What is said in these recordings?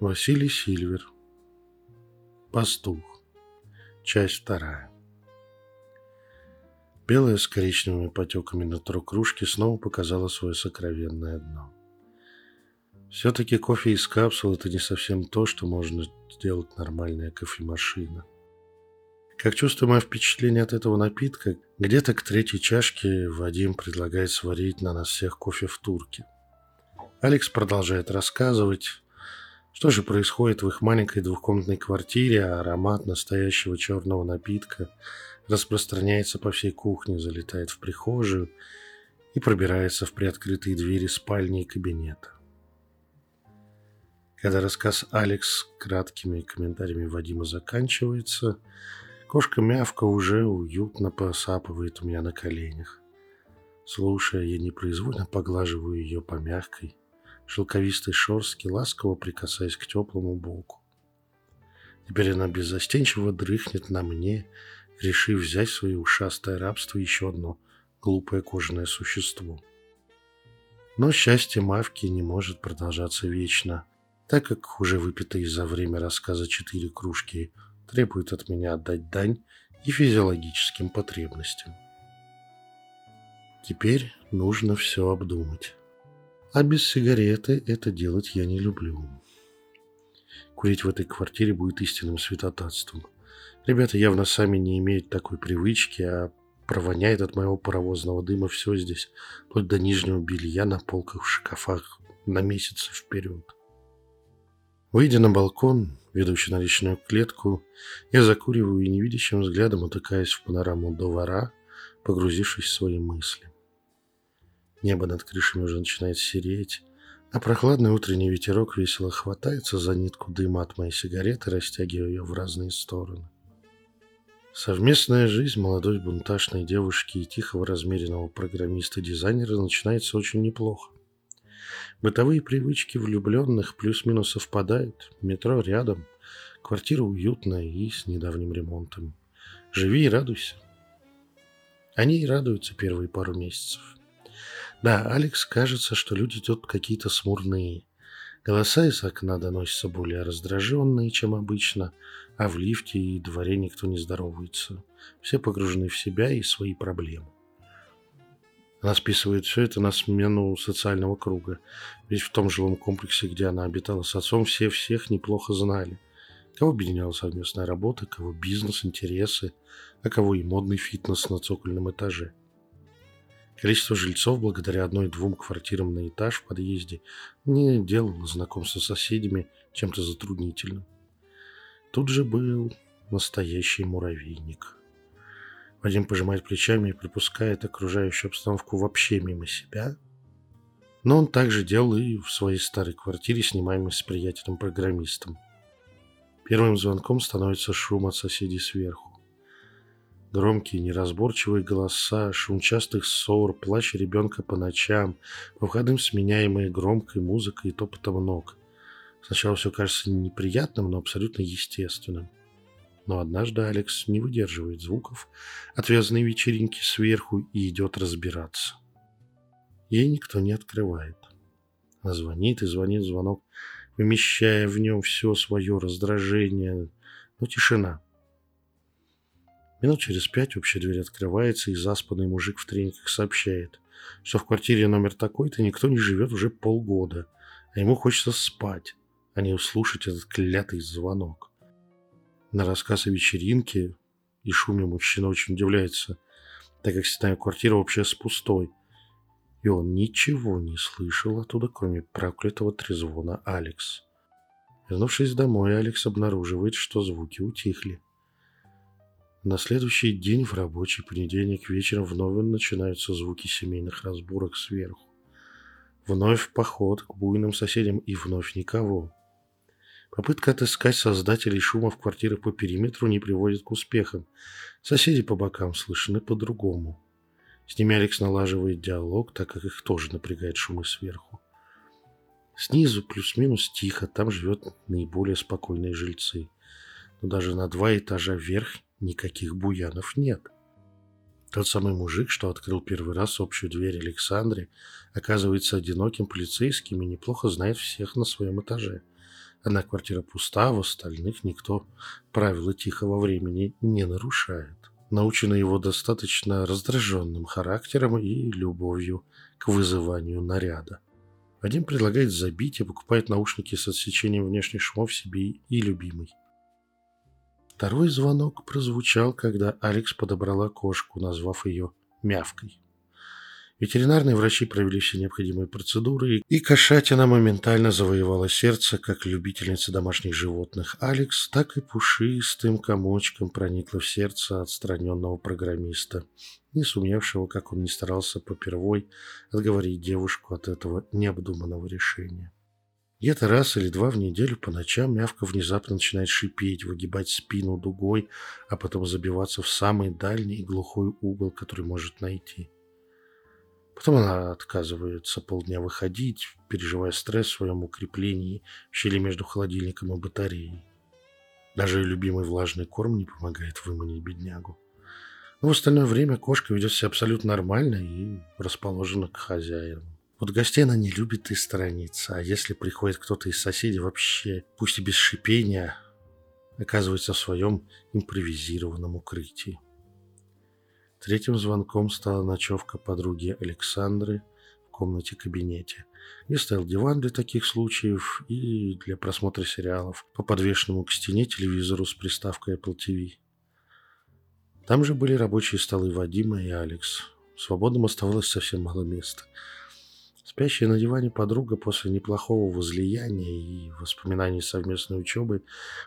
Василий Сильвер. Пастух. Часть 2. Белая с коричневыми потеками на тру кружки снова показала свое сокровенное дно. Все-таки кофе из капсул – это не совсем то, что можно сделать нормальная кофемашина. Как чувствую мое впечатление от этого напитка, где-то к третьей чашке Вадим предлагает сварить на нас всех кофе в турке. Алекс продолжает рассказывать, что же происходит в их маленькой двухкомнатной квартире, а аромат настоящего черного напитка распространяется по всей кухне, залетает в прихожую и пробирается в приоткрытые двери спальни и кабинета. Когда рассказ Алекс краткими комментариями Вадима заканчивается, кошка Мявка уже уютно посапывает у меня на коленях. Слушая, я непроизвольно поглаживаю ее по мягкой, шелковистой шерстке, ласково прикасаясь к теплому боку. Теперь она беззастенчиво дрыхнет на мне, решив взять в свое ушастое рабство еще одно глупое кожаное существо. Но счастье Мавки не может продолжаться вечно, так как уже выпитые за время рассказа 4 кружки требуют от меня отдать дань и физиологическим потребностям. Теперь нужно все обдумать. А без сигареты это делать я не люблю. Курить в этой квартире будет истинным святотатством. Ребята явно сами не имеют такой привычки, а провоняет от моего паровозного дыма все здесь, вплоть до нижнего белья на полках в шкафах на месяцы вперед. Выйдя на балкон, ведущий на личную клетку, я закуриваю и невидящим взглядом утыкаясь в панораму двора, погрузившись в свои мысли. Небо над крышами уже начинает сереть, а прохладный утренний ветерок весело хватается за нитку дыма от моей сигареты, растягивая ее в разные стороны. Совместная жизнь молодой бунтажной девушки и тихого размеренного программиста-дизайнера начинается очень неплохо. Бытовые привычки влюбленных плюс-минус совпадают, метро рядом, квартира уютная и с недавним ремонтом. Живи и радуйся. Они и радуются первые пару месяцев. Да, Алекс кажется, что люди тут какие-то смурные. Голоса из окна доносятся более раздраженные, чем обычно, а в лифте и дворе никто не здоровается. Все погружены в себя и свои проблемы. Она списывает все это на смену социального круга. Ведь в том жилом комплексе, где она обитала с отцом, все всех неплохо знали. Кого объединяла совместная работа, кого бизнес, интересы, а кого и модный фитнес на цокольном этаже. Количество жильцов благодаря 1-2 квартирам на этаж в подъезде не делало знакомство с соседями чем-то затруднительным. Тут же был настоящий муравейник. Вадим пожимает плечами и пропускает окружающую обстановку вообще мимо себя. Но он также делал и в своей старой квартире, снимаемой с приятелем-программистом. Первым звонком становится шум от соседей сверху. Громкие неразборчивые голоса, шум частых ссор, плач ребенка по ночам, по выходным сменяемые громкой музыкой и топотом ног. Сначала все кажется неприятным, но абсолютно естественным. Но однажды Алекс не выдерживает звуков, отвязанной вечеринки сверху и идет разбираться. Ей никто не открывает. Она звонит и звонит звонок, вымещая в нем все свое раздражение, но тишина. Минут через 5 общая дверь открывается, и заспанный мужик в трениках сообщает, что в квартире номер такой-то никто не живет уже полгода, а ему хочется спать, а не услышать этот клятый звонок. На рассказ о вечеринке и шуме мужчина очень удивляется, так как стена квартира вообще с пустой, и он ничего не слышал оттуда, кроме проклятого трезвона Алекс. Вернувшись домой, Алекс обнаруживает, что звуки утихли. На следующий день в рабочий понедельник вечером вновь начинаются звуки семейных разборок сверху. Вновь поход к буйным соседям и вновь никого. Попытка отыскать создателей шума в квартирах по периметру не приводит к успехам. Соседи по бокам слышны по-другому. С ними Алекс налаживает диалог, так как их тоже напрягает шумы сверху. Снизу плюс-минус тихо, там живет наиболее спокойные жильцы. Но даже на 2 этажа вверх никаких буянов нет. Тот самый мужик, что открыл первый раз общую дверь Александре, оказывается одиноким полицейским и неплохо знает всех на своем этаже, Одна квартира пуста, в остальных никто правила тихого времени не нарушает. Научена его достаточно раздраженным характером и любовью к вызыванию наряда. Вадим предлагает забить и покупает наушники с отсечением внешних шумов себе и любимой. Второй звонок прозвучал, когда Алекс подобрала кошку, назвав ее Мявкой. Ветеринарные врачи провели все необходимые процедуры, и кошатина моментально завоевала сердце как любительница домашних животных Алекс, так и пушистым комочком проникла в сердце отстраненного программиста, не сумевшего, как он ни старался попервой, отговорить девушку от этого необдуманного решения. Где-то раз или два в неделю по ночам Мявка внезапно начинает шипеть, выгибать спину дугой, а потом забиваться в самый дальний и глухой угол, который может найти. Потом она отказывается полдня выходить, переживая стресс в своем укреплении в щели между холодильником и батареей. Даже любимый влажный корм не помогает выманить беднягу. Но в остальное время кошка ведет себя абсолютно нормально и расположена к хозяину. Вот гостей она не любит и сторонится, а если приходит кто-то из соседей вообще, пусть и без шипения, оказывается в своем импровизированном укрытии. Третьим звонком стала ночевка подруги Александры в комнате-кабинете, где стоял диван для таких случаев и для просмотра сериалов по подвешенному к стене телевизору с приставкой Apple TV. Там же были рабочие столы Вадима и Алекс. Свободным оставалось совсем мало места. Спящая на диване подруга после неплохого возлияния и воспоминаний совместной учебы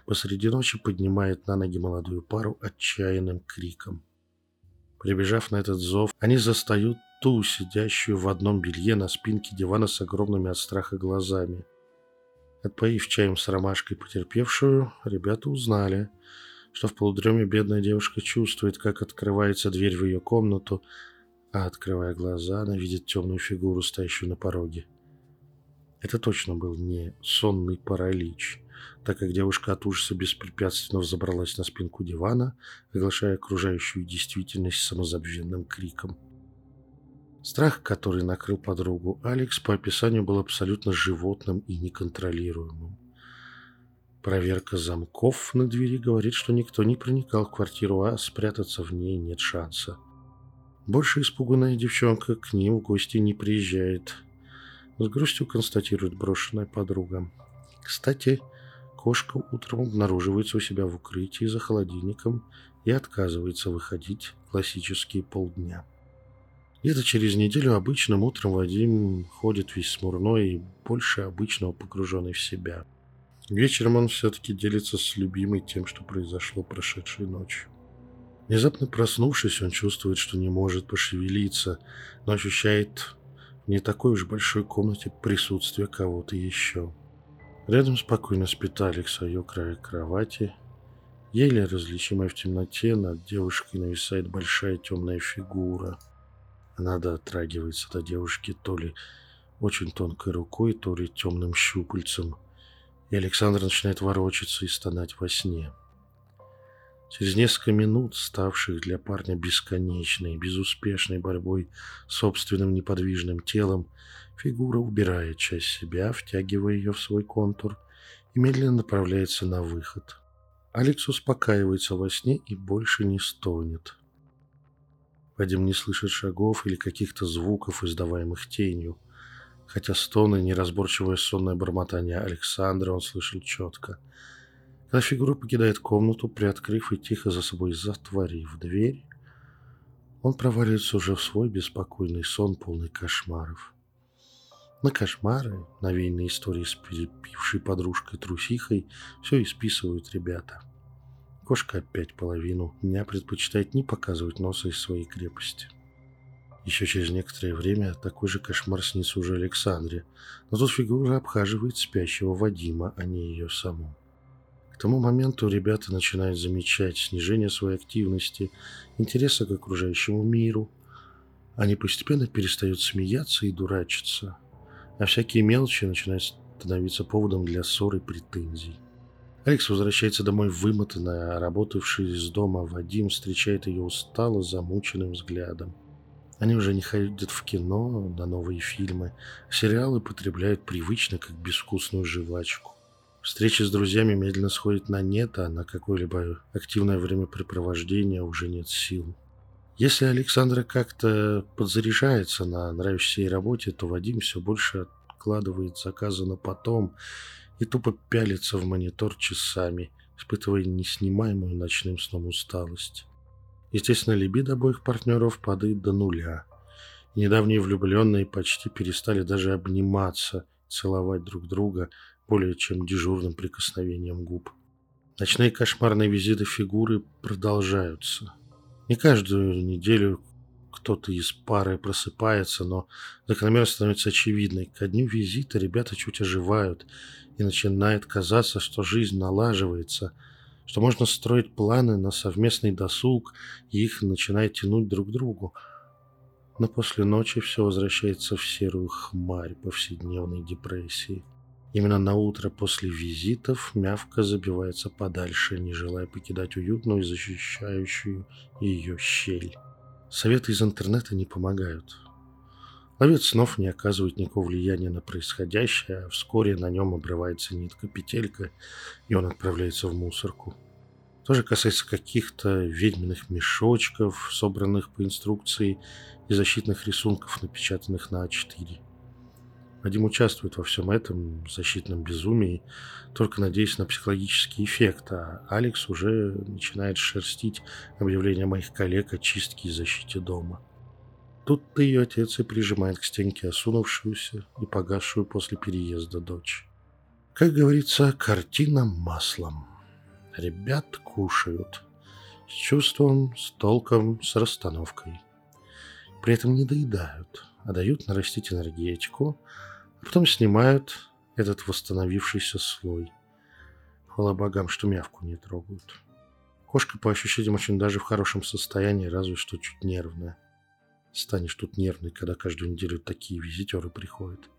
посреди ночи поднимает на ноги молодую пару отчаянным криком. Прибежав на этот зов, они застают ту, сидящую в одном белье на спинке дивана с огромными от страха глазами. Отпоив чаем с ромашкой потерпевшую, ребята узнали, что в полудреме бедная девушка чувствует, как открывается дверь в ее комнату, а открывая глаза, она видит темную фигуру, стоящую на пороге. Это точно был не сонный паралич, так как девушка от ужаса беспрепятственно взобралась на спинку дивана, оглашая окружающую действительность самозабвенным криком. Страх, который накрыл подругу Алекс, по описанию был абсолютно животным и неконтролируемым. Проверка замков на двери говорит, что никто не проникал в квартиру, а спрятаться в ней нет шанса. Больше испуганная девчонка к ним в гости не приезжает. С грустью констатирует брошенная подруга. Кстати, кошка утром обнаруживается у себя в укрытии за холодильником и отказывается выходить классические полдня. Где-то через неделю обычным утром Вадим ходит весь смурной и больше обычного погруженный в себя. Вечером он все-таки делится с любимой тем, что произошло прошедшей ночью. Внезапно проснувшись, он чувствует, что не может пошевелиться, но ощущает... в не такой уж большой комнате присутствие кого-то еще. Рядом спокойно спит Алекс о ее краю кровати. Еле различимая в темноте, над девушкой нависает большая темная фигура. Она дотрагивается до девушки то ли очень тонкой рукой, то ли темным щупальцем. И Александра начинает ворочаться и стонать во сне. Через несколько минут, ставших для парня бесконечной, безуспешной борьбой с собственным неподвижным телом, фигура убирает часть себя, втягивая ее в свой контур, и медленно направляется на выход. Алекс успокаивается во сне и больше не стонет. Вадим не слышит шагов или каких-то звуков, издаваемых тенью, хотя стоны, неразборчивое сонное бормотание Александра, он слышал четко. Когда фигура покидает комнату, приоткрыв и тихо за собой затворив дверь, он проваливается уже в свой беспокойный сон, полный кошмаров. На кошмары, новейные истории с перепившей подружкой-трусихой, все и списывают ребята. Кошка опять половину дня предпочитает не показывать носа из своей крепости. Еще через некоторое время такой же кошмар снится уже Александре, но тут фигура обхаживает спящего Вадима, а не ее саму. К тому моменту ребята начинают замечать снижение своей активности, интереса к окружающему миру. Они постепенно перестают смеяться и дурачиться, а всякие мелочи начинают становиться поводом для ссор и претензий. Алекс возвращается домой вымотанная, а работавший из дома Вадим встречает ее устало, замученным взглядом. Они уже не ходят в кино, на новые фильмы, сериалы потребляют привычно, как безвкусную жвачку. Встреча с друзьями медленно сходит на нет, а на какое-либо активное времяпрепровождение уже нет сил. Если Александра как-то подзаряжается на нравящейся ей работе, то Вадим все больше откладывает заказы на потом и тупо пялится в монитор часами, испытывая неснимаемую ночным сном усталость. Естественно, либидо обоих партнеров падает до нуля. И недавние влюбленные почти перестали даже обниматься, целовать друг друга более чем дежурным прикосновением губ. Ночные кошмарные визиты фигуры продолжаются. Не каждую неделю кто-то из пары просыпается, но закономерность становится очевидной. Ко дню визита ребята чуть оживают, и начинает казаться, что жизнь налаживается, что можно строить планы на совместный досуг, и их начинает тянуть друг к другу. Но после ночи все возвращается в серую хмарь повседневной депрессии. Именно на утро после визитов Мявка забивается подальше, не желая покидать уютную и защищающую ее щель. Советы из интернета не помогают. Ловец снов не оказывает никакого влияния на происходящее, а вскоре на нем обрывается нитка-петелька, и он отправляется в мусорку. Тоже касается каких-то ведьминых мешочков, собранных по инструкции, и защитных рисунков, напечатанных на А4. Вадим участвует во всем этом защитном безумии, только надеясь на психологический эффект, а Алекс уже начинает шерстить объявления моих коллег о чистке и защите дома. Тут-то ее отец и прижимает к стенке осунувшуюся и погасшую после переезда дочь. Как говорится, картина маслом. Ребят кушают. С чувством, с толком, с расстановкой. При этом не доедают, а дают нарастить энергетику, а потом снимают этот восстановившийся слой. Хвала богам, что Мявку не трогают. Кошка, по ощущениям, очень даже в хорошем состоянии, разве что чуть нервная. Станешь тут нервной, когда каждую неделю такие визитеры приходят.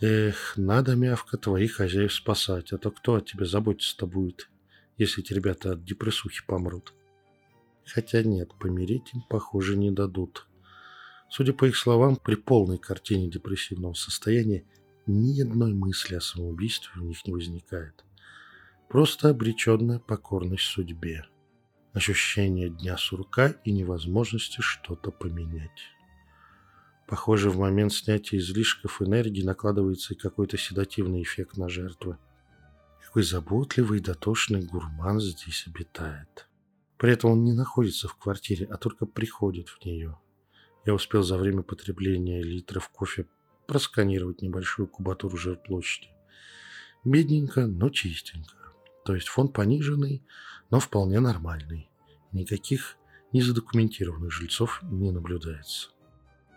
Эх, надо, Мявка, твоих хозяев спасать, а то кто о тебе заботиться-то будет, если эти ребята от депрессухи помрут. Хотя нет, помереть им, похоже, не дадут. Судя по их словам, при полной картине депрессивного состояния ни одной мысли о самоубийстве у них не возникает. Просто обреченная покорность судьбе. Ощущение дня сурка и невозможности что-то поменять. Похоже, в момент снятия излишков энергии накладывается и какой-то седативный эффект на жертвы. Какой заботливый и дотошный гурман здесь обитает. При этом он не находится в квартире, а только приходит в нее. Я успел за время потребления литров кофе просканировать небольшую кубатуру жилплощади. Бедненько, но чистенько. То есть фон пониженный, но вполне нормальный. Никаких незадокументированных жильцов не наблюдается.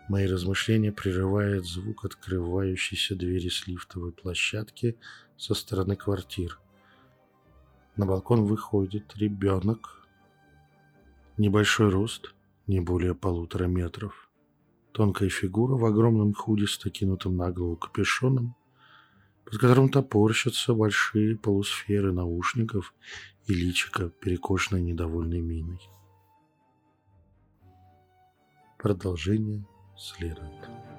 Мои размышления прерывает звук открывающейся двери с лифтовой площадки со стороны квартир. На балкон выходит ребенок. Небольшой рост, не более 1,5 метра. Тонкая фигура в огромном худи с накинутым на голову капюшоном, под которым топорщатся большие полусферы наушников и личико, перекошенное недовольной миной. Продолжение следует.